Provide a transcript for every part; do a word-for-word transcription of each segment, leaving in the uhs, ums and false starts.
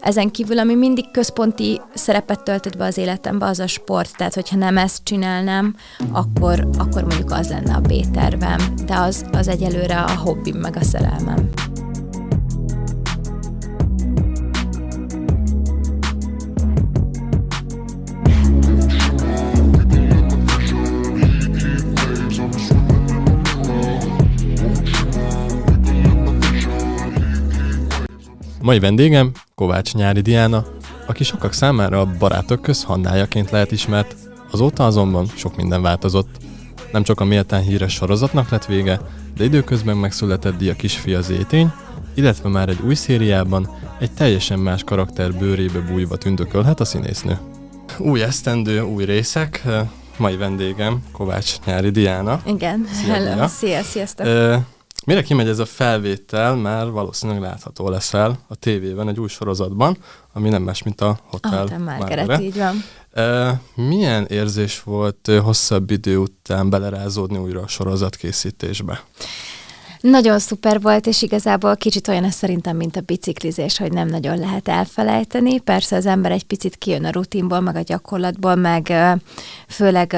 Ezen kívül, ami mindig központi szerepet töltött be az életembe, az a sport. Tehát, hogyha nem ezt csinálnám, akkor, akkor mondjuk az lenne a B-tervem. De az, az egyelőre a hobbim meg a szerelmem. Mai vendégem Kovács Nyári Diana, aki sokak számára a barátok köz Hannájaként lehet ismert, azóta azonban sok minden változott. Nem csak a méltán híres sorozatnak lett vége, de időközben megszületett Dia kisfia Zétény, illetve már egy új szériában egy teljesen más karakter bőrébe bújva tündökölhet a színésznő. Új esztendő, új részek, mai vendégem Kovács Nyári Diana. Igen, szia, hello, szia, sziasztok! Uh, Mire kimegy ez a felvétel, már valószínűleg látható leszel a tévében, egy új sorozatban, ami nem más, mint a Hotel, a Hotel Márkeret. Márkeret, így van. E, milyen érzés volt hosszabb idő után belerázódni újra a sorozat készítésbe? Nagyon szuper volt, és igazából kicsit olyan ez szerintem, mint a biciklizés, hogy nem nagyon lehet elfelejteni. Persze az ember egy picit kijön a rutinból, meg a gyakorlatból, meg főleg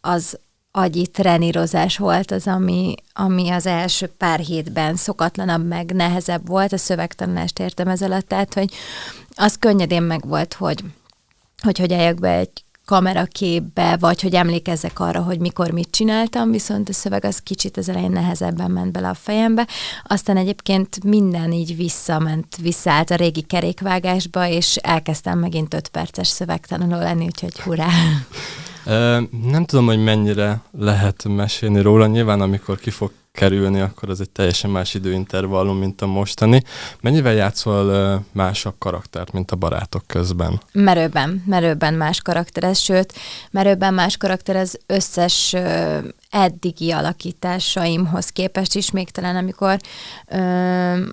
az agyi trenírozás volt az, ami, ami az első pár hétben szokatlanabb, meg nehezebb volt, a szövegtanulást értem ez alatt, tehát, hogy az könnyedén megvolt, hogy, hogy hogy álljak be egy kameraképbe, vagy hogy emlékezzek arra, hogy mikor mit csináltam, viszont a szöveg az kicsit az elején nehezebben ment bele a fejembe. Aztán egyébként minden így visszament, visszaállt a régi kerékvágásba, és elkezdtem megint öt perces szövegtanuló lenni, úgyhogy hurrá! Nem tudom, hogy mennyire lehet mesélni róla. Nyilván, amikor ki fog kerülni, akkor az egy teljesen más időintervallum, mint a mostani. Mennyivel játszol másabb karaktert, mint a barátok közben? Merőben, merőben más karakter ez, sőt, merőben más karakter ez összes eddigi alakításaimhoz képest is, még talán amikor ö,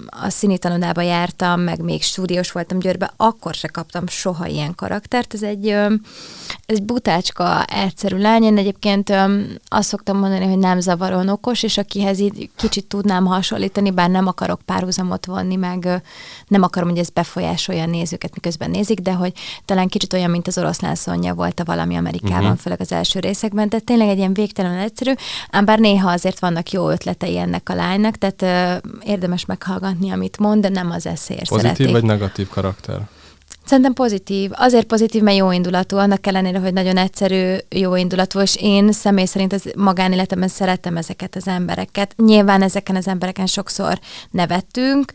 a színitanodába jártam, meg még stúdiós voltam Győrben, akkor se kaptam soha ilyen karaktert. Ez egy, ö, ez egy butácska, egyszerű lány. Én egyébként ö, azt szoktam mondani, hogy nem zavaron okos, és akihez így kicsit tudnám hasonlítani, bár nem akarok párhuzamot vonni, meg ö, nem akarom, hogy ez befolyásolja a nézőket, miközben nézik, de hogy talán kicsit olyan, mint az Oroszlán Szonja volt a Valami Amerikában, uh-huh. főleg az első részekben, de tényleg egy ilyen végtelen egyszerű. Ám bár néha azért vannak jó ötletei ennek a lánynak, tehát ö, érdemes meghallgatni, amit mond, de nem az eszéért szeretik. Pozitív vagy negatív karakter? Szerintem pozitív. Azért pozitív, mert jóindulatú, annak ellenére, hogy nagyon egyszerű, jóindulatú, és én személy szerint az magánéletemben szeretem ezeket az embereket. Nyilván ezeken az embereken sokszor nevettünk,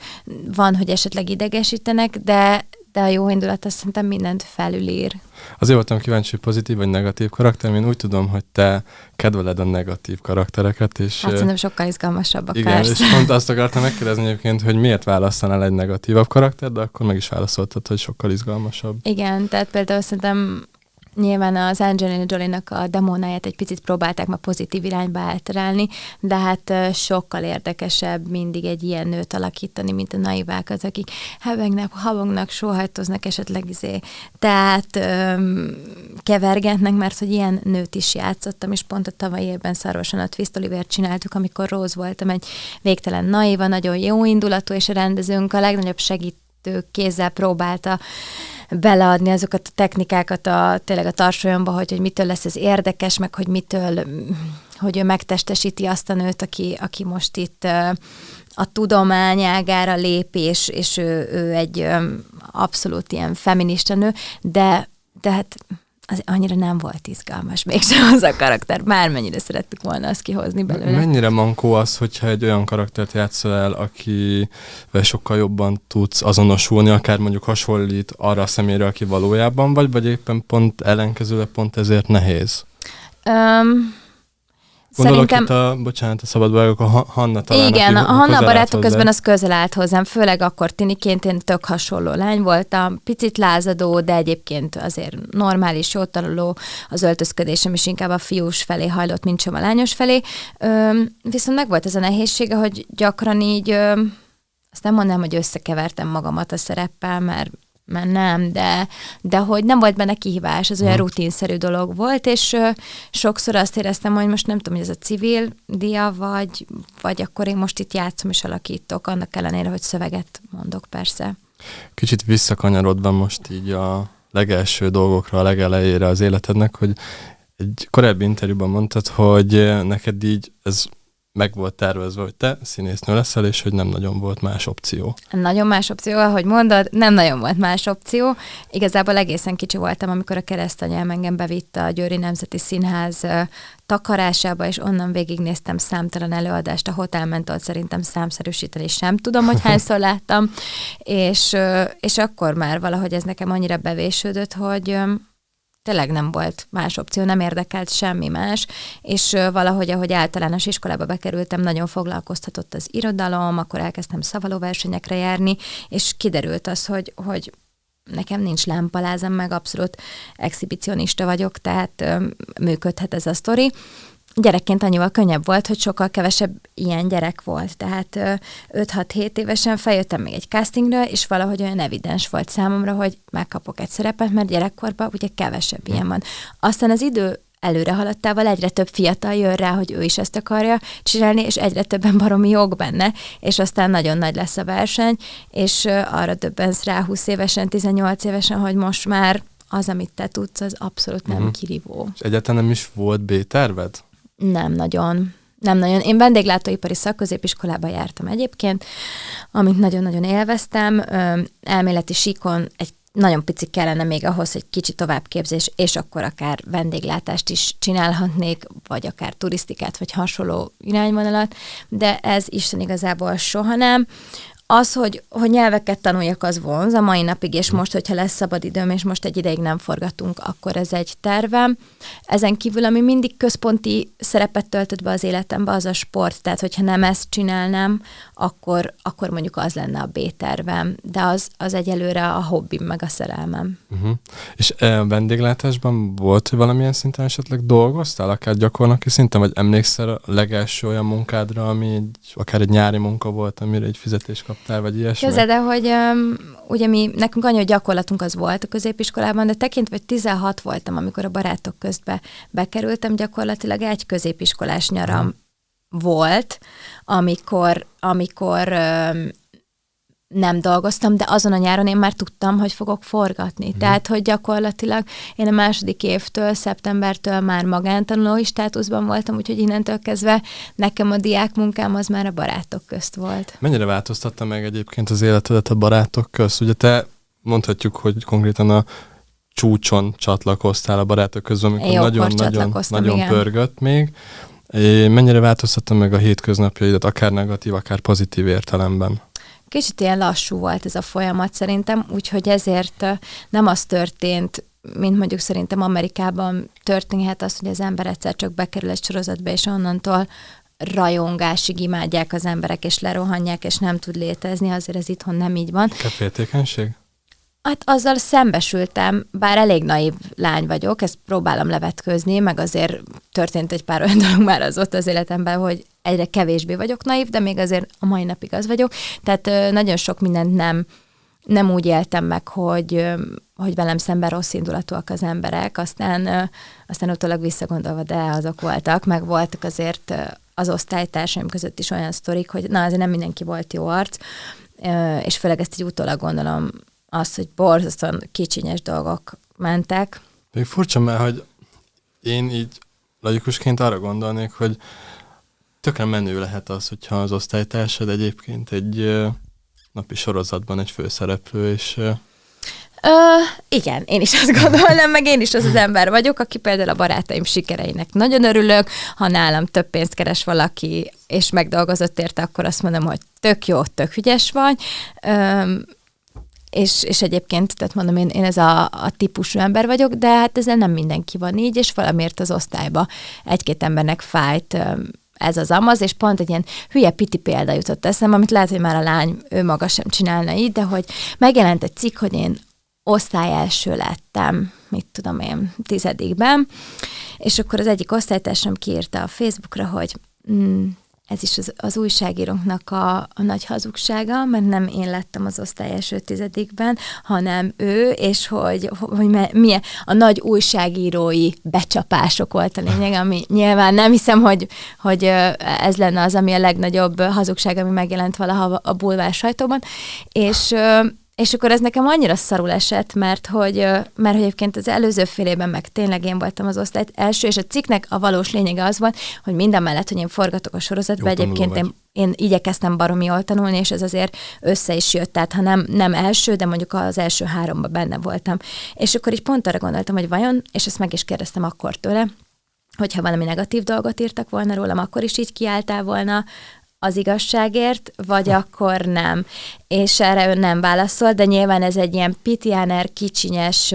van, hogy esetleg idegesítenek, de de a jó indulat azt szerintem mindent felülír. Azért voltam kíváncsi, hogy pozitív vagy negatív karakter, én úgy tudom, hogy te kedveled a negatív karaktereket. És hát szerintem sokkal izgalmasabb akár. Igen, és pont azt akartam megkérdezni egyébként, hogy miért választanál egy negatívabb karakter, de akkor meg is válaszoltad, hogy sokkal izgalmasabb. Igen, tehát például szerintem nyilván az Angelina Jolie-nak a demónáját egy picit próbálták ma pozitív irányba elterelni, de hát sokkal érdekesebb mindig egy ilyen nőt alakítani, mint a naivákat, akik hebegnek, habognak, sóhajtoznak, esetleg izé, tehát öm, kevergetnek, mert hogy ilyen nőt is játszottam, és pont a tavalyi évben Szarvason a Twist Olivert csináltuk, amikor Rose voltam, egy végtelen naiva, nagyon jó indulatú, és a rendezőnk a legnagyobb segítő kézzel próbálta beleadni azokat a technikákat a, tényleg a tarsolyomba, hogy, hogy mitől lesz ez érdekes, meg hogy mitől, hogy ő megtestesíti azt a nőt, aki, aki most itt a tudomány ágára lép, és, és ő, ő egy abszolút ilyen feminista nő, de, de hát az annyira nem volt izgalmas mégsem az a karakter, bármennyire szerettük volna azt kihozni belőle. Mennyire mankó az, hogyha egy olyan karaktert játszol el, akivel sokkal jobban tudsz azonosulni, akár mondjuk hasonlít arra a személyre, aki valójában vagy, vagy éppen pont ellenkezőleg pont ezért nehéz? Um... Gondolok szerintem, itt a, bocsánat, a szabadvágok, a Hanna talán. Igen, a Hanna barátok közben az közel állt hozzám, főleg akkor tiniként én tök hasonló lány voltam, picit lázadó, de egyébként azért normális, jó tanuló, az öltözködésem is inkább a fiús felé hajlott, mint sem a lányos felé. Üm, viszont meg volt ez a nehézsége, hogy gyakran így, üm, azt nem mondanám, hogy összekevertem magamat a szereppel, mert Már nem, de, de hogy nem volt benne kihívás, az olyan hmm. rutinszerű dolog volt, és ö, sokszor azt éreztem, hogy most nem tudom, hogy ez a civil dia, vagy, vagy akkor én most itt játszom és alakítok, annak ellenére, hogy szöveget mondok persze. Kicsit visszakanyarodva most így a legelső dolgokra, a legelejére az életednek, hogy egy korábbi interjúban mondtad, hogy neked így ez meg volt tervezve, hogy te színésznő leszel, és hogy nem nagyon volt más opció. Nagyon más opció, ahogy mondod, nem nagyon volt más opció. Igazából egészen kicsi voltam, amikor a keresztanyám engem bevitt a Győri Nemzeti Színház takarásába, és onnan végignéztem számtalan előadást, a Hotel Mentolt szerintem számszerűsíteni sem tudom, hogy hányszor láttam, és, és akkor már valahogy ez nekem annyira bevésődött, hogy... tényleg nem volt más opció, nem érdekelt semmi más, és valahogy, ahogy általános iskolába bekerültem, nagyon foglalkoztatott az irodalom, akkor elkezdtem szavalóversenyekre járni, és kiderült az, hogy, hogy nekem nincs lámpalázam, meg abszolút exhibicionista vagyok, tehát öm, működhet ez a sztori. Gyerekként annyival könnyebb volt, hogy sokkal kevesebb ilyen gyerek volt. Tehát öt-hat-hét évesen feljöttem még egy castingra, és valahogy olyan evidens volt számomra, hogy megkapok egy szerepet, mert gyerekkorban ugye kevesebb ilyen van. Aztán az idő előre haladtával egyre több fiatal jön rá, hogy ő is ezt akarja csinálni, és egyre többen baromi jók benne, és aztán nagyon nagy lesz a verseny, és arra döbbensz rá húsz évesen, tizennyolc évesen, hogy most már az, amit te tudsz, az abszolút nem uh-huh. kirívó. És egyáltalán nem is volt B-terved? Nem nagyon. Nem nagyon. Én vendéglátóipari szakközépiskolába jártam egyébként, amit nagyon-nagyon élveztem. Elméleti síkon egy nagyon pici kellene még ahhoz, hogy kicsi továbbképzés, és akkor akár vendéglátást is csinálhatnék, vagy akár turisztikát, vagy hasonló irányvonalat, de ez Isten igazából soha nem. Az, hogy, hogy nyelveket tanuljak, az vonz a mai napig, és most, hogyha lesz szabad időm, és most egy ideig nem forgatunk, akkor ez egy tervem. Ezen kívül, ami mindig központi szerepet töltött be az életembe, az a sport. Tehát, hogyha nem ezt csinálnám, akkor, akkor mondjuk az lenne a B-tervem. De az, az egyelőre a hobbim, meg a szerelmem. Uh-huh. És e, vendéglátásban volt, hogy valamilyen szinten esetleg dolgoztál, akár gyakornoki szinten, vagy emlékszel a legelső olyan munkádra, ami egy, akár egy nyári munka volt, amire egy fizetés kap? Közede, hogy um, ugye mi, nekünk annyi, hogy gyakorlatunk az volt a középiskolában, de tekintve, hogy tizenhat voltam, amikor a Barátok közbe bekerültem, gyakorlatilag egy középiskolás nyaram hmm. volt, amikor, amikor um, nem dolgoztam, de azon a nyáron én már tudtam, hogy fogok forgatni. Hmm. Tehát, hogy gyakorlatilag én a második évtől, szeptembertől már magántanulói státuszban voltam, úgyhogy innentől kezdve nekem a diákmunkám az már a Barátok közt volt. Mennyire változtatta meg egyébként az életedet a Barátok közt? Ugye te mondhatjuk, hogy konkrétan a csúcson csatlakoztál a Barátok közben, amikor nagyon-nagyon nagyon pörgött még. É, mennyire változtatta meg a hétköznapjaidat, akár negatív, akár pozitív értelemben? Kicsit ilyen lassú volt ez a folyamat szerintem, úgyhogy ezért nem az történt, mint mondjuk szerintem Amerikában történhet az, hogy az ember egyszer csak bekerül egy sorozatba, és onnantól rajongásig imádják az emberek, és lerohanják, és nem tud létezni, azért ez itthon nem így van. A féltékenység? Hát azzal szembesültem, bár elég naív lány vagyok, ezt próbálom levetkőzni, meg azért történt egy pár olyan dolog már az ott az életemben, hogy egyre kevésbé vagyok naív, de még azért a mai napig az vagyok. Tehát nagyon sok mindent nem, nem úgy éltem meg, hogy, hogy velem szemben rossz indulatúak az emberek, aztán, aztán utólag visszagondolva, de azok voltak, meg voltak azért az osztálytársaim között is olyan sztorik, hogy na, azért nem mindenki volt jó arc, és főleg ezt így utólag gondolom, az, hogy borzasztóan kicsinyes dolgok mentek. Még furcsa, mert hogy én így laikusként arra gondolnék, hogy tökre menő lehet az, hogyha az osztálytársad egyébként egy napi sorozatban egy főszereplő, és... Ö, igen, én is azt gondolom, meg én is az az ember vagyok, aki például a barátaim sikereinek nagyon örülök, ha nálam több pénzt keres valaki, és megdolgozott érte, akkor azt mondom, hogy tök jó, tök ügyes vagy. Ö, És, és egyébként, tehát mondom, én, én ez a, a típusú ember vagyok, de hát ezzel nem mindenki van így, és valamiért az osztályba egy-két embernek fájt ez az amaz, és pont egy ilyen hülye piti példa jutott eszembe, amit lehet, hogy már a lány ő maga sem csinálna így, de hogy megjelent egy cikk, hogy én osztály első lettem, mit tudom én, tizedikben, és akkor az egyik osztálytársam kiírta a Facebookra, hogy... Mm, ez is az, az újságíróknak a, a nagy hazugsága, mert nem én lettem az osztály első tizedikben, hanem ő, és hogy, hogy milyen a nagy újságírói becsapások volt a lényeg, ami nyilván nem hiszem, hogy, hogy ez lenne az, ami a legnagyobb hazugság, ami megjelent valaha a bulvár sajtóban, és... És akkor ez nekem annyira szarul esett, mert hogy, mert hogy egyébként az előző fél évben meg tényleg én voltam az osztály első, és a cikknek a valós lényege az volt, hogy minden mellett, hogy én forgatok a sorozatban, egyébként én, én igyekeztem baromi jól tanulni, és ez azért össze is jött, tehát ha nem, nem első, de mondjuk az első háromban benne voltam. És akkor így pont arra gondoltam, hogy vajon, és ezt meg is kérdeztem akkor tőle, hogyha valami negatív dolgot írtak volna rólam, akkor is így kiálltál volna az igazságért, vagy akkor nem. És erre ő nem válaszol, de nyilván ez egy ilyen pitiáner, kicsinyes,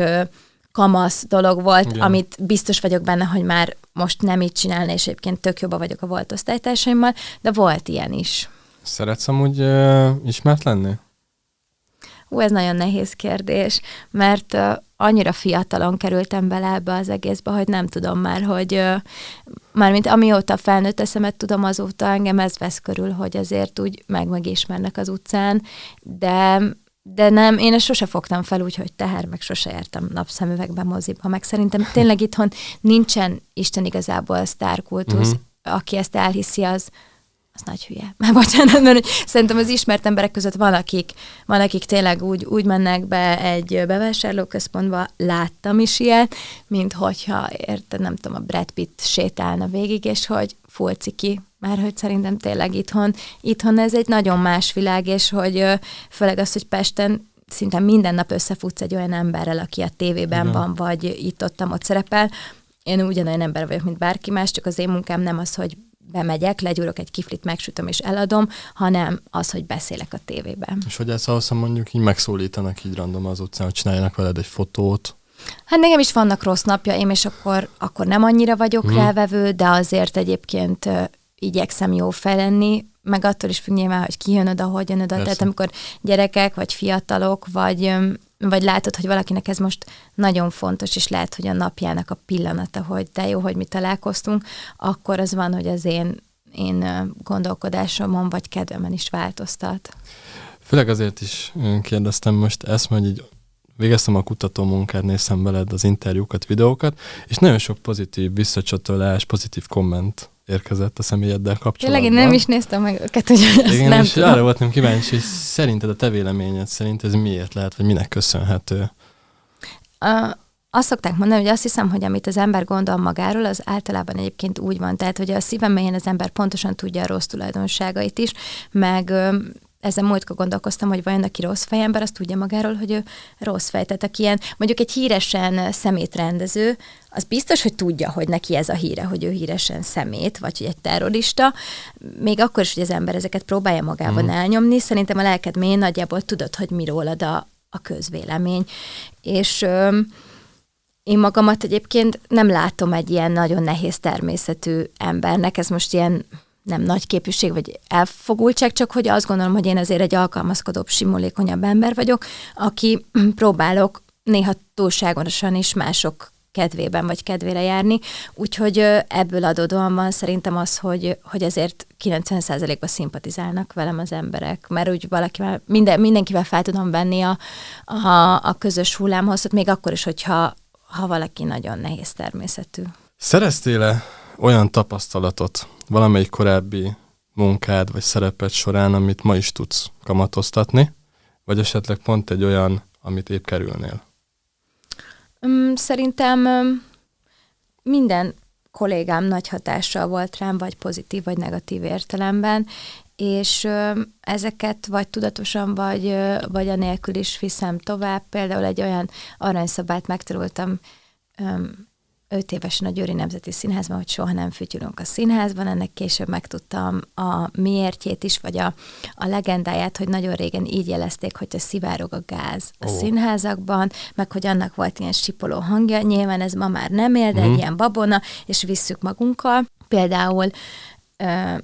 kamasz dolog volt, igen, amit biztos vagyok benne, hogy már most nem így csinálna, és egyébként tök jobban vagyok a volt osztálytársaimmal, de volt ilyen is. Szeretsz amúgy uh, ismert lenni? Hú, ez nagyon nehéz kérdés, mert uh, annyira fiatalon kerültem bele ebbe az egészbe, hogy nem tudom már, hogy uh, mármint amióta felnőtt eszemet tudom, azóta engem ez vesz körül, hogy azért úgy meg-megismernek az utcán, de, de nem, én ezt sose fogtam fel úgy, hogy teher, meg sose jártam napszemüvegben moziba, meg szerintem tényleg itthon nincsen Isten igazából sztárkultusz, uh-huh. aki ezt elhiszi, az az nagy hülye. Már bocsánat, mert szerintem az ismert emberek között van, akik, van, akik tényleg úgy, úgy mennek be egy bevásárlóközpontba, láttam is ilyet, mint hogyha, érted, nem tudom, a Brad Pitt sétálna végig, és hogy full ciki, mert hogy szerintem tényleg itthon, itthon ez egy nagyon más világ, és hogy főleg az, hogy Pesten szinte minden nap összefutsz egy olyan emberrel, aki a tévében igen. van, vagy itt-ottam ott szerepel. Én ugyanolyan ember vagyok, mint bárki más, csak az én munkám nem az, hogy bemegyek, legyúrok egy kiflit, megsütöm és eladom, hanem az, hogy beszélek a tévében. És hogy ezt ahhoz, mondjuk így megszólítanak így random az utcán, hogy csináljanak veled egy fotót? Hát nekem is vannak rossz napjaim, és akkor, akkor nem annyira vagyok hmm. rávevő, de azért egyébként uh, igyekszem jó felenni, meg attól is függ nyilván, hogy ki jön oda, hogy jön oda. Persze. Tehát amikor gyerekek, vagy fiatalok, vagy... Um, vagy látod, hogy valakinek ez most nagyon fontos, és lehet, hogy a napjának a pillanata, hogy de jó, hogy mi találkoztunk, akkor az van, hogy az én, én gondolkodásomon vagy kedvemen is változtat. Főleg azért is kérdeztem most ezt, mert így végeztem a kutatómunkát, néztem veled az interjúkat, videókat, és nagyon sok pozitív visszacsatolás, pozitív komment érkezett a személyeddel kapcsolatban. Tényleg én nem is néztem meg őket, hogy igen, nem és tudom. Arra voltam kíváncsi, hogy szerinted a te véleményed szerint ez miért lehet, vagy minek köszönhető? A, azt szokták mondani, hogy azt hiszem, hogy amit az ember gondol magáról, az általában egyébként úgy van. Tehát, hogy a szívem mélyén az ember pontosan tudja a rossz tulajdonságait is, meg... Ezen múltkor gondolkoztam, hogy vajon aki rossz fejember, azt tudja magáról, hogy ő rossz fej. Tehát aki ilyen, mondjuk egy híresen szemétrendező, az biztos, hogy tudja, hogy neki ez a híre, hogy ő híresen szemét, vagy hogy egy terrorista. Még akkor is, hogy az ember ezeket próbálja magában mm. elnyomni, szerintem a lelked mélyén nagyjából tudod, hogy mi rólad a, a közvélemény. És... Öm, Én magamat egyébként nem látom egy ilyen nagyon nehéz természetű embernek, ez most ilyen nem nagy képűség, vagy elfogultság, csak hogy azt gondolom, hogy én azért egy alkalmazkodóbb, simulékonyabb ember vagyok, aki próbálok néha túlságosan is mások kedvében vagy kedvére járni, úgyhogy ebből adódóan van szerintem az, hogy, hogy ezért kilencven százalékban szimpatizálnak velem az emberek, mert úgy valakivel, minden, mindenkivel fel tudom venni a, a, a közös hullámhosszot, még akkor is, hogyha ha valaki nagyon nehéz természetű. Szereztél-e olyan tapasztalatot valamelyik korábbi munkád vagy szereped során, amit ma is tudsz kamatoztatni, vagy esetleg pont egy olyan, amit épp kerülnél? Szerintem minden kollégám nagy hatással volt rám, vagy pozitív, vagy negatív értelemben, és ezeket vagy tudatosan, vagy, vagy anélkül is viszem tovább. Például egy olyan aranyszabályt megtanultam öt évesen a Győri Nemzeti Színházban, hogy soha nem fütyülünk a színházban, ennek később megtudtam a miértjét is, vagy a, a legendáját, hogy nagyon régen így jelezték, hogy a szivárog a gáz a oh. színházakban, meg hogy annak volt ilyen sipoló hangja, nyilván ez ma már nem él, de mm. egy ilyen babona, és visszük magunkkal. Például ö,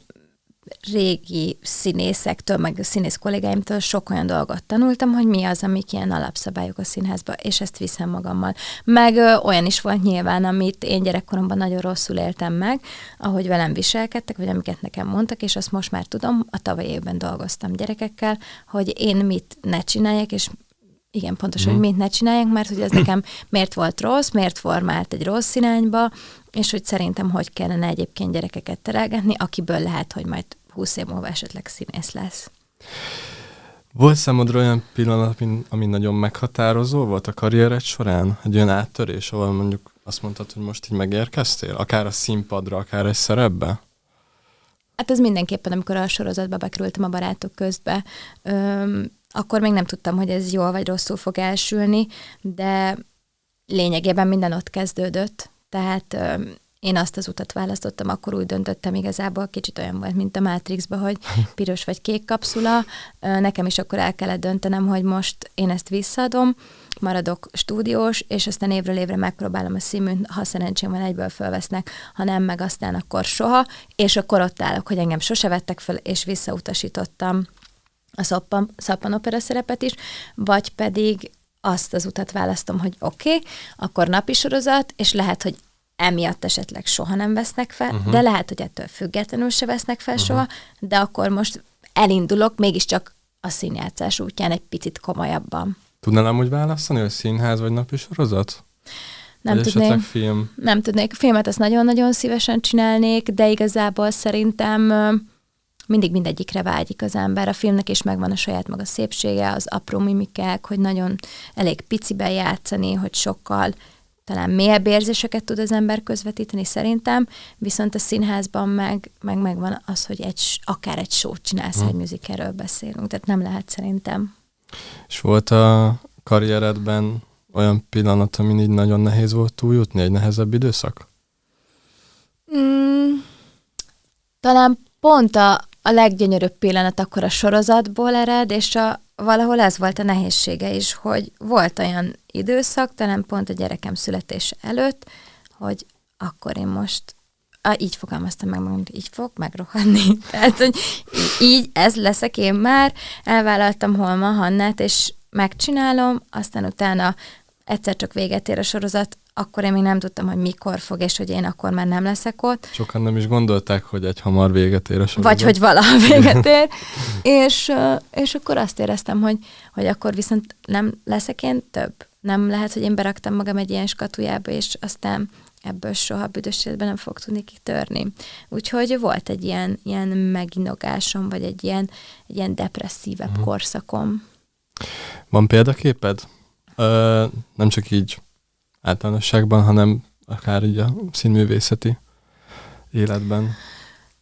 régi színészektől, meg színész kollégáimtól sok olyan dolgot tanultam, hogy mi az, amik ilyen alapszabályok a színházba, és ezt viszem magammal. Meg ö, olyan is volt nyilván, amit én gyerekkoromban nagyon rosszul éltem meg, ahogy velem viselkedtek, vagy amiket nekem mondtak, és azt most már tudom, a tavaly évben dolgoztam gyerekekkel, hogy én mit ne csináljak, és igen, pontosan, mm. hogy mit ne csináljunk, mert hogy ez nekem miért volt rossz, miért formált egy rossz irányba, és hogy szerintem hogy kellene egyébként gyerekeket terelgetni, akiből lehet, hogy majd húsz év múlva esetleg színész lesz. Volt számodra olyan pillanat, ami, ami nagyon meghatározó volt a karriered során? Egy olyan áttörés, ahol mondjuk azt mondtad, hogy most így megérkeztél? Akár a színpadra, akár egy szerepbe? Hát ez mindenképpen, amikor a sorozatba bekerültem a Barátok közbe, öm, akkor még nem tudtam, hogy ez jól vagy rosszul fog elsülni, de lényegében minden ott kezdődött. Tehát ö, én azt az utat választottam, akkor úgy döntöttem, igazából kicsit olyan volt, mint a Matrixban, hogy piros vagy kék kapszula. Ö, nekem is akkor el kellett döntenem, hogy most én ezt visszaadom, maradok stúdiós, és aztán évről évre megpróbálom a színműt, ha szerencsém van, egyből fölvesznek, ha nem, meg aztán akkor soha, és akkor ott állok, hogy engem sose vettek föl, és visszautasítottam a szappan, szappanopera szerepet is, vagy pedig azt az utat választom, hogy oké, okay, akkor napi sorozat, és lehet, hogy emiatt esetleg soha nem vesznek fel, uh-huh. de lehet, hogy ettől függetlenül se vesznek fel uh-huh. soha, de akkor most elindulok mégiscsak a színjátszás útján egy picit komolyabban. Tudnál amúgy választani, hogy színház vagy napi sorozat? Nem tudnék, film? nem tudnék. Filmet azt nagyon-nagyon szívesen csinálnék, de igazából szerintem mindig mindegyikre vágyik az ember. A filmnek is megvan a saját maga szépsége, az apró mimikák, hogy nagyon elég piciben játszani, hogy sokkal talán mélyebb érzéseket tud az ember közvetíteni szerintem, viszont a színházban meg, meg megvan az, hogy egy, akár egy show-t csinálsz, egy hmm. musicalről beszélünk, tehát nem lehet szerintem. És volt a karrieredben olyan pillanat, amin így nagyon nehéz volt túljutni, egy nehezebb időszak? Mm, talán pont a A leggyönyörűbb pillanat akkor a sorozatból ered, és a, valahol ez volt a nehézsége is, hogy volt olyan időszak, talán pont a gyerekem születése előtt, hogy akkor én most, a, így fogalmaztam meg magam, így fog megrohanni. Tehát, hogy így ez leszek én már, elvállaltam Holman Hannát, és megcsinálom, aztán utána egyszer csak véget ér a sorozat, akkor én még nem tudtam, hogy mikor fog, és hogy én akkor már nem leszek ott. Sokan nem is gondolták, hogy egy hamar véget ér a sorozat. Vagy, hogy valaha véget ér. és, és akkor azt éreztem, hogy, hogy akkor viszont nem leszek én több. Nem lehet, hogy én beraktam magam egy ilyen skatujába, és aztán ebből soha büdös életben nem fog tudni kitörni. Úgyhogy volt egy ilyen, ilyen meginogásom, vagy egy ilyen, egy ilyen depresszívebb uh-huh. korszakom. Van példaképed? Ö, nem csak így általánosságban, hanem akár így a színművészeti életben.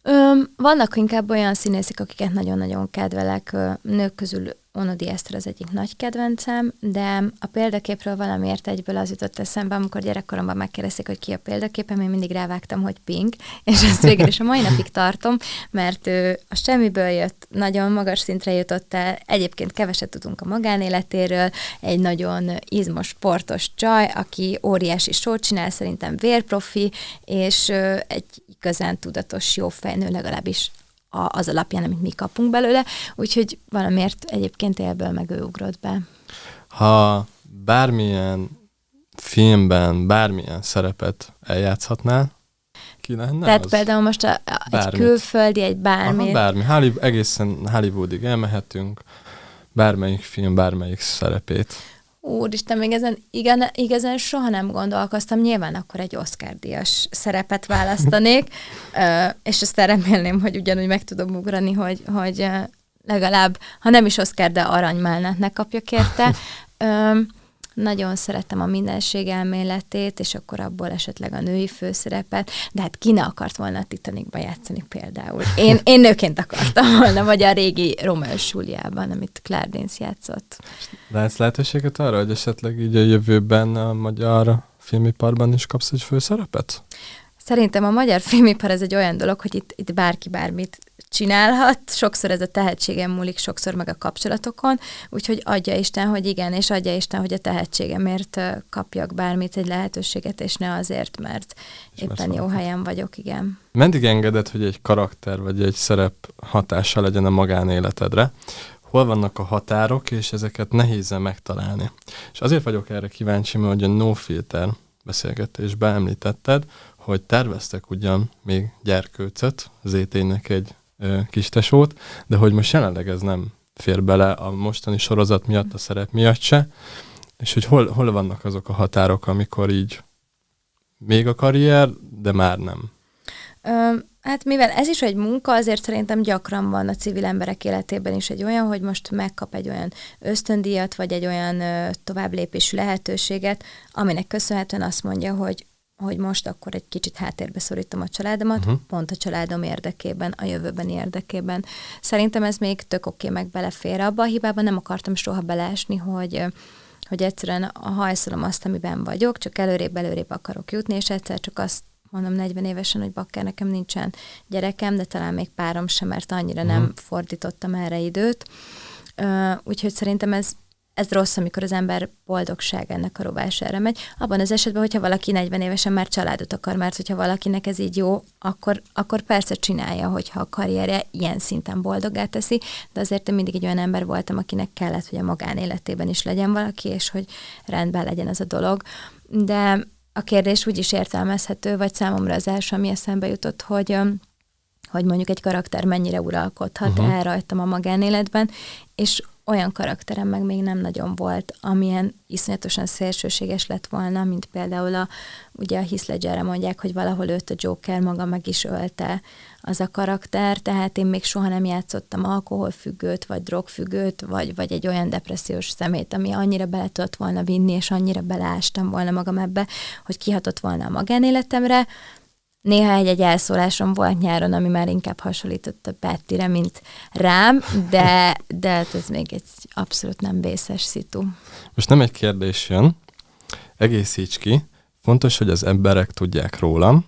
Öm, vannak inkább olyan színészek, akiket nagyon-nagyon kedvelek. Nők közül Onodi Eszter az egyik nagy kedvencem, de a példaképről valamiért egyből az jutott eszembe, amikor gyerekkoromban megkérdezték, hogy ki a példaképem, én mindig rávágtam, hogy Pink, és ezt végül is a mai napig tartom, mert ő a semmiből jött, nagyon magas szintre jutott el, egyébként keveset tudunk a magánéletéről, egy nagyon izmos, sportos csaj, aki óriási sót csinál, szerintem vérprofi, és egy igazán tudatos, jó fejnő, legalábbis az alapján, amit mi kapunk belőle, úgyhogy valamiért egyébként ebből meg ő ugrott be. Ha bármilyen filmben, bármilyen szerepet eljátszhatnál, ki lenne Tehát az? Például most a, a, egy külföldi, egy bármi. Aha, bármi. Halli, egészen Hollywoodig elmehetünk, bármelyik film, bármelyik szerepét. Úristen, még ezen igazán, igazán soha nem gondolkoztam. Nyilván akkor egy Oscar-díjas szerepet választanék, és aztán remélném, hogy ugyanúgy meg tudom ugrani, hogy, hogy legalább, ha nem is Oscar, de aranymálnát ne kapjak érte. Nagyon szerettem a mindenség elméletét, és akkor abból esetleg a női főszerepet, de hát ki ne akart volna a Titanicban játszani például. Én, én nőként akartam volna, vagy a régi Romeo és Júliában, amit Claire Danes játszott. Látsz lehetőséget arra, hogy esetleg így a jövőben a magyar filmiparban is kapsz egy főszerepet? Szerintem a magyar filmipar ez egy olyan dolog, hogy itt, itt bárki bármit csinálhat, sokszor ez a tehetségem múlik, sokszor meg a kapcsolatokon, úgyhogy adja Isten, hogy igen, és adja Isten, hogy a tehetségemért kapjak bármit, egy lehetőséget, és ne azért, mert és éppen jó helyen vagyok, igen. Meddig engeded, hogy egy karakter vagy egy szerep hatása legyen a magánéletedre? Hol vannak a határok, és ezeket nehéz megtalálni? És azért vagyok erre kíváncsi, mert a No Filter beszélgetésben említetted, hogy terveztek ugyan még Gyerkőcöt, zé té-nek egy ö, kis tesót, de hogy most jelenleg ez nem fér bele a mostani sorozat miatt, a szerep miatt se, és hogy hol, hol vannak azok a határok, amikor így még a karrier, de már nem. Um. Hát mivel ez is egy munka, azért szerintem gyakran van a civil emberek életében is egy olyan, hogy most megkap egy olyan ösztöndíjat, vagy egy olyan ö, továbblépésű lehetőséget, aminek köszönhetően azt mondja, hogy, hogy most akkor egy kicsit háttérbe szorítom a családomat, uh-huh. pont a családom érdekében, a jövőben érdekében. Szerintem ez még tök oké, meg belefér. Abba a hibában nem akartam soha beleesni, hogy... hogy egyszerűen a hajszolom azt, amiben vagyok, csak előrébb-előrébb akarok jutni, és egyszer csak azt mondom negyven évesen, hogy bakker, nekem nincsen gyerekem, de talán még párom sem, mert annyira uh-huh. nem fordítottam erre időt. Uh, úgyhogy szerintem ez, ez rossz, amikor az ember boldogságának a rovására megy. Abban az esetben, hogyha valaki negyven évesen már családot akar, mert hogyha valakinek ez így jó, akkor, akkor persze csinálja, hogyha a karrierje ilyen szinten boldoggá teszi, de azért én mindig egy olyan ember voltam, akinek kellett, hogy a magánéletében is legyen valaki, és hogy rendben legyen az a dolog. De a kérdés úgy is értelmezhető, vagy számomra az első, ami eszembe jutott, hogy, hogy mondjuk egy karakter mennyire uralkodhat uh-huh. el rajtam a magánéletben, és olyan karakterem meg még nem nagyon volt, amilyen iszonyatosan szélsőséges lett volna, mint például a, ugye a Heath Ledgerre mondják, hogy valahol őt a Joker maga meg is ölte az a karakter, tehát én még soha nem játszottam alkoholfüggőt, vagy drogfüggőt, vagy, vagy egy olyan depressziós szemét, ami annyira bele tudott volna vinni, és annyira beleástam volna magam ebbe, hogy kihatott volna a magánéletemre. Néha egy-egy elszólásom volt nyáron, ami már inkább hasonlított a Bettire, mint rám, de, de ez még egy abszolút nem vészes szitu. Most nem egy kérdés jön, egészíts ki, fontos, hogy az emberek tudják rólam.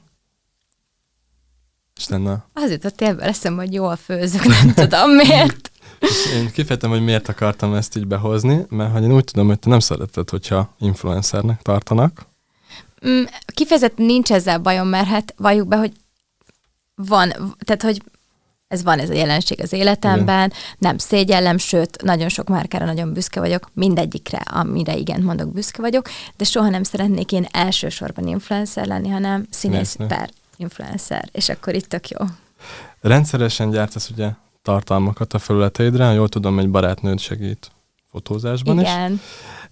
És lenne... Az jutott élben leszem, hogy jól főzök, nem tudom miért. És én kifejtem, hogy miért akartam ezt így behozni, mert hogy én úgy tudom, hogy te nem szereted, hogyha influencernek tartanak. Mm, kifejezetten nincs ezzel bajom, mert hát valljuk be, hogy van, tehát hogy ez van ez a jelenség az életemben, igen. nem szégyellem, sőt, nagyon sok márkára nagyon büszke vagyok, mindegyikre, amire igen mondok, büszke vagyok, de soha nem szeretnék én elsősorban influencer lenni, hanem színész per influencer, és akkor itt tök jó. Rendszeresen gyártasz ugye tartalmakat a felületeidre, jól tudom, egy barátnőd segít fotózásban igen. is.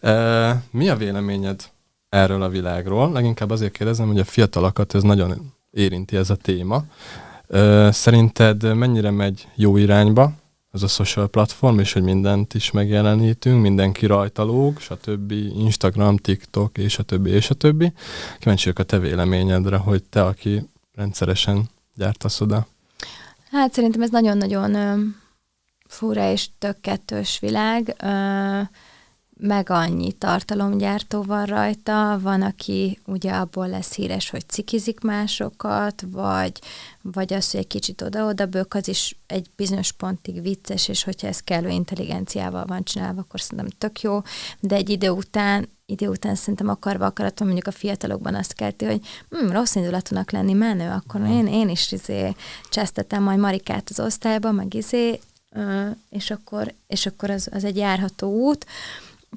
E, mi a véleményed erről a világról? Leginkább azért kérdezem, hogy a fiatalokat ez nagyon érinti ez a téma. Szerinted mennyire megy jó irányba ez a social platform, és hogy mindent is megjelenítünk, mindenki rajtalóg, stb. Instagram, TikTok, és a többi, és a többi. Kíváncsiak a te véleményedre, hogy te, aki rendszeresen gyártasz oda. Hát szerintem ez nagyon-nagyon fura és tök kettős világ. Meg annyi tartalomgyártó van rajta, van, aki ugye abból lesz híres, hogy cikizik másokat, vagy, vagy az, hogy egy kicsit oda-oda bők, az is egy bizonyos pontig vicces, és hogyha ez kellő intelligenciával van csinálva, akkor szerintem tök jó, de egy idő után, idő után szerintem akarva akaratom, mondjuk a fiatalokban azt kelti, hogy hm, rossz indulatúnak lenni menő, akkor én, én is izé csesztetem majd Marikát az osztályba, meg izé, és akkor, és akkor az, az egy járható út.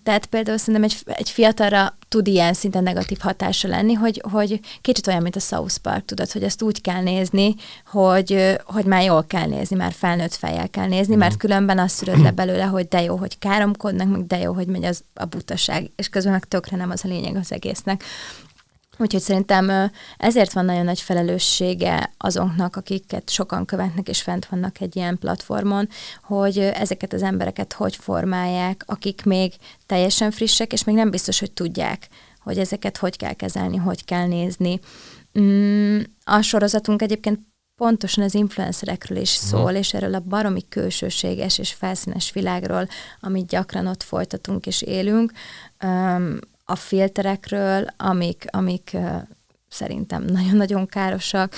Tehát például szerintem egy, egy fiatalra tud ilyen szinten negatív hatása lenni, hogy, hogy kicsit olyan, mint a South Park, tudod, hogy ezt úgy kell nézni, hogy, hogy már jól kell nézni, már felnőtt fejjel kell nézni, mert különben azt szülöd le belőle, hogy de jó, hogy káromkodnak, meg de jó, hogy megy az a butaság, és közben meg tökre nem az a lényeg az egésznek. Úgyhogy szerintem ezért van nagyon nagy felelőssége azoknak, akiket sokan követnek és fent vannak egy ilyen platformon, hogy ezeket az embereket hogy formálják, akik még teljesen frissek, és még nem biztos, hogy tudják, hogy ezeket hogy kell kezelni, hogy kell nézni. A sorozatunk egyébként pontosan az influencerekről is szól, és erről a baromi külsőséges és felszínes világról, amit gyakran ott folytatunk és élünk, a filterekről, amik, amik uh, szerintem nagyon-nagyon károsak,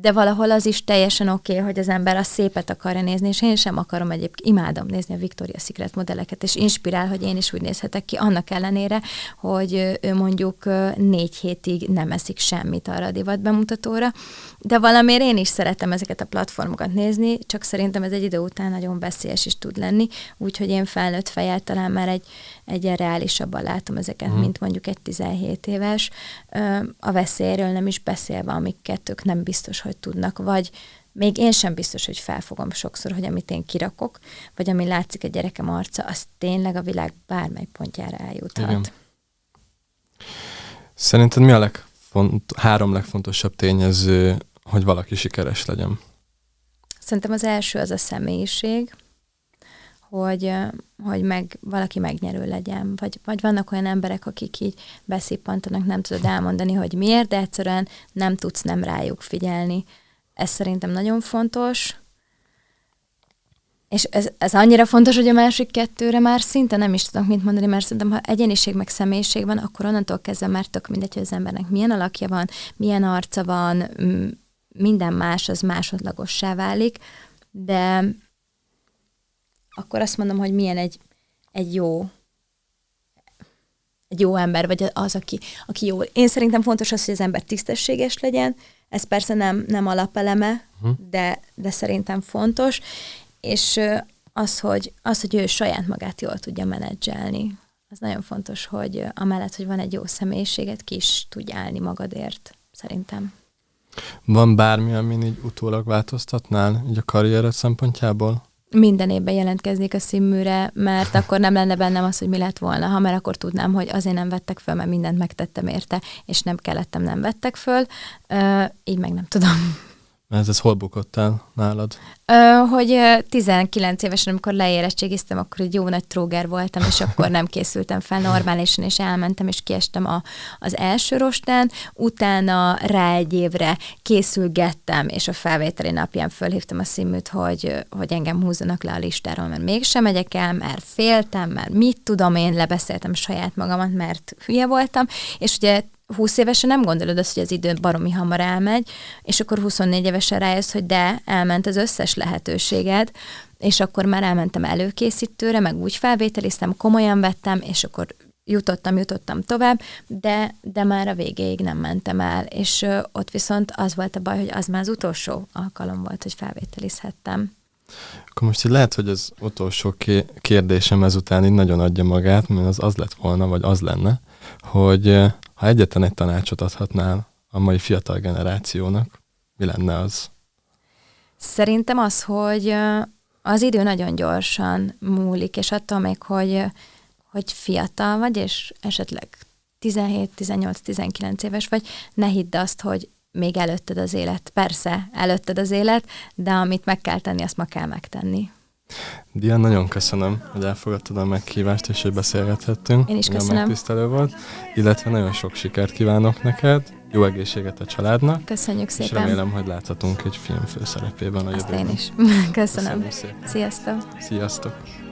de valahol az is teljesen oké, okay, hogy az ember a szépet akarja nézni, és én sem akarom egyébként, imádom nézni a Victoria's Secret modelleket, és inspirál, hogy én is úgy nézhetek ki, annak ellenére, hogy ő mondjuk négy hétig nem eszik semmit arra a divat bemutatóra, de valamiért én is szeretem ezeket a platformokat nézni, csak szerintem ez egy idő után nagyon veszélyes is tud lenni, úgyhogy én felnőtt fejjel talán már egy egyen reálisabban látom ezeket, hmm. mint mondjuk egy tizenhét éves. A veszélyről nem is beszélve, amiket ők nem biztos, hogy tudnak, vagy még én sem biztos, hogy felfogom sokszor, hogy amit én kirakok, vagy ami látszik a gyerekem arca, az tényleg a világ bármely pontjára eljuthat. Igen. Szerinted mi a legfont- három legfontosabb tényező, hogy valaki sikeres legyen? Szerintem az első az a személyiség, hogy, hogy meg, valaki megnyerő legyen. Vagy, vagy vannak olyan emberek, akik így beszippantanak, nem tudod elmondani, hogy miért, de egyszerűen nem tudsz nem rájuk figyelni. Ez szerintem nagyon fontos. És ez, ez annyira fontos, hogy a másik kettőre már szinte nem is tudok mit mondani, mert szerintem, ha egyéniség meg személyiség van, akkor onnantól kezdve már tök mindegy, hogy az embernek milyen alakja van, milyen arca van, minden más, az másodlagossá válik, de akkor azt mondom, hogy milyen egy, egy jó egy jó ember, vagy az, aki, aki jó. Én szerintem fontos az, hogy az ember tisztességes legyen, ez persze nem, nem alapeleme, hm. de, de szerintem fontos, és az hogy, az, hogy ő saját magát jól tudja menedzselni. Az nagyon fontos, hogy amellett, hogy van egy jó személyiséget, ki is tudj állni magadért, szerintem. Van bármi, amin így utólag változtatnál, így a karriered szempontjából? Minden évben jelentkeznék a színműre, mert akkor nem lenne bennem az, hogy mi lett volna, ha mert akkor tudnám, hogy azért nem vettek föl, mert mindent megtettem érte, és nem kellettem, nem vettek föl. Ö, így meg nem tudom. Ez, ez hol bukottál nálad? Ö, hogy tizenkilenc évesen, amikor leérettségiztem, akkor egy jó nagy tróger voltam, és akkor nem készültem fel normálisan, és elmentem, és kiestem a, az első rostán. Utána rá egy évre készülgettem, és a felvételi napján fölhívtam a színműt, hogy, hogy engem húzzanak le a listáról, mert mégsem megyek el, mert féltem, mert mit tudom én, lebeszéltem saját magamat, mert hülye voltam, és ugye húsz évesen nem gondolod azt, hogy az idő baromi hamar elmegy, és akkor huszonnégy évesen rájössz, hogy de, elment az összes lehetőséged, és akkor már elmentem előkészítőre, meg úgy felvételiztem, komolyan vettem, és akkor jutottam, jutottam tovább, de, de már a végéig nem mentem el, és ott viszont az volt a baj, hogy az már az utolsó alkalom volt, hogy felvételizhettem. Akkor most így lehet, hogy az utolsó kérdésem ezután így nagyon adja magát, mert az az lett volna, vagy az lenne, hogy ha egyetlen egy tanácsot adhatnál a mai fiatal generációnak, mi lenne az? Szerintem az, hogy az idő nagyon gyorsan múlik, és attól még, hogy, hogy fiatal vagy, és esetleg tizenhét, tizennyolc, tizenkilenc éves vagy, ne hidd azt, hogy még előtted az élet. Persze, előtted az élet, de amit meg kell tenni, azt ma kell megtenni. Diana, nagyon köszönöm, hogy elfogadtad a meghívást, és hogy beszélgethettünk. Én is köszönöm. Megtisztelő volt, illetve nagyon sok sikert kívánok neked, jó egészséget a családnak. Köszönjük szépen. És remélem, hogy láthatunk egy film főszerepében a jövőben. Azt én is. Köszönöm. Köszönöm szépen. Sziasztok. Sziasztok.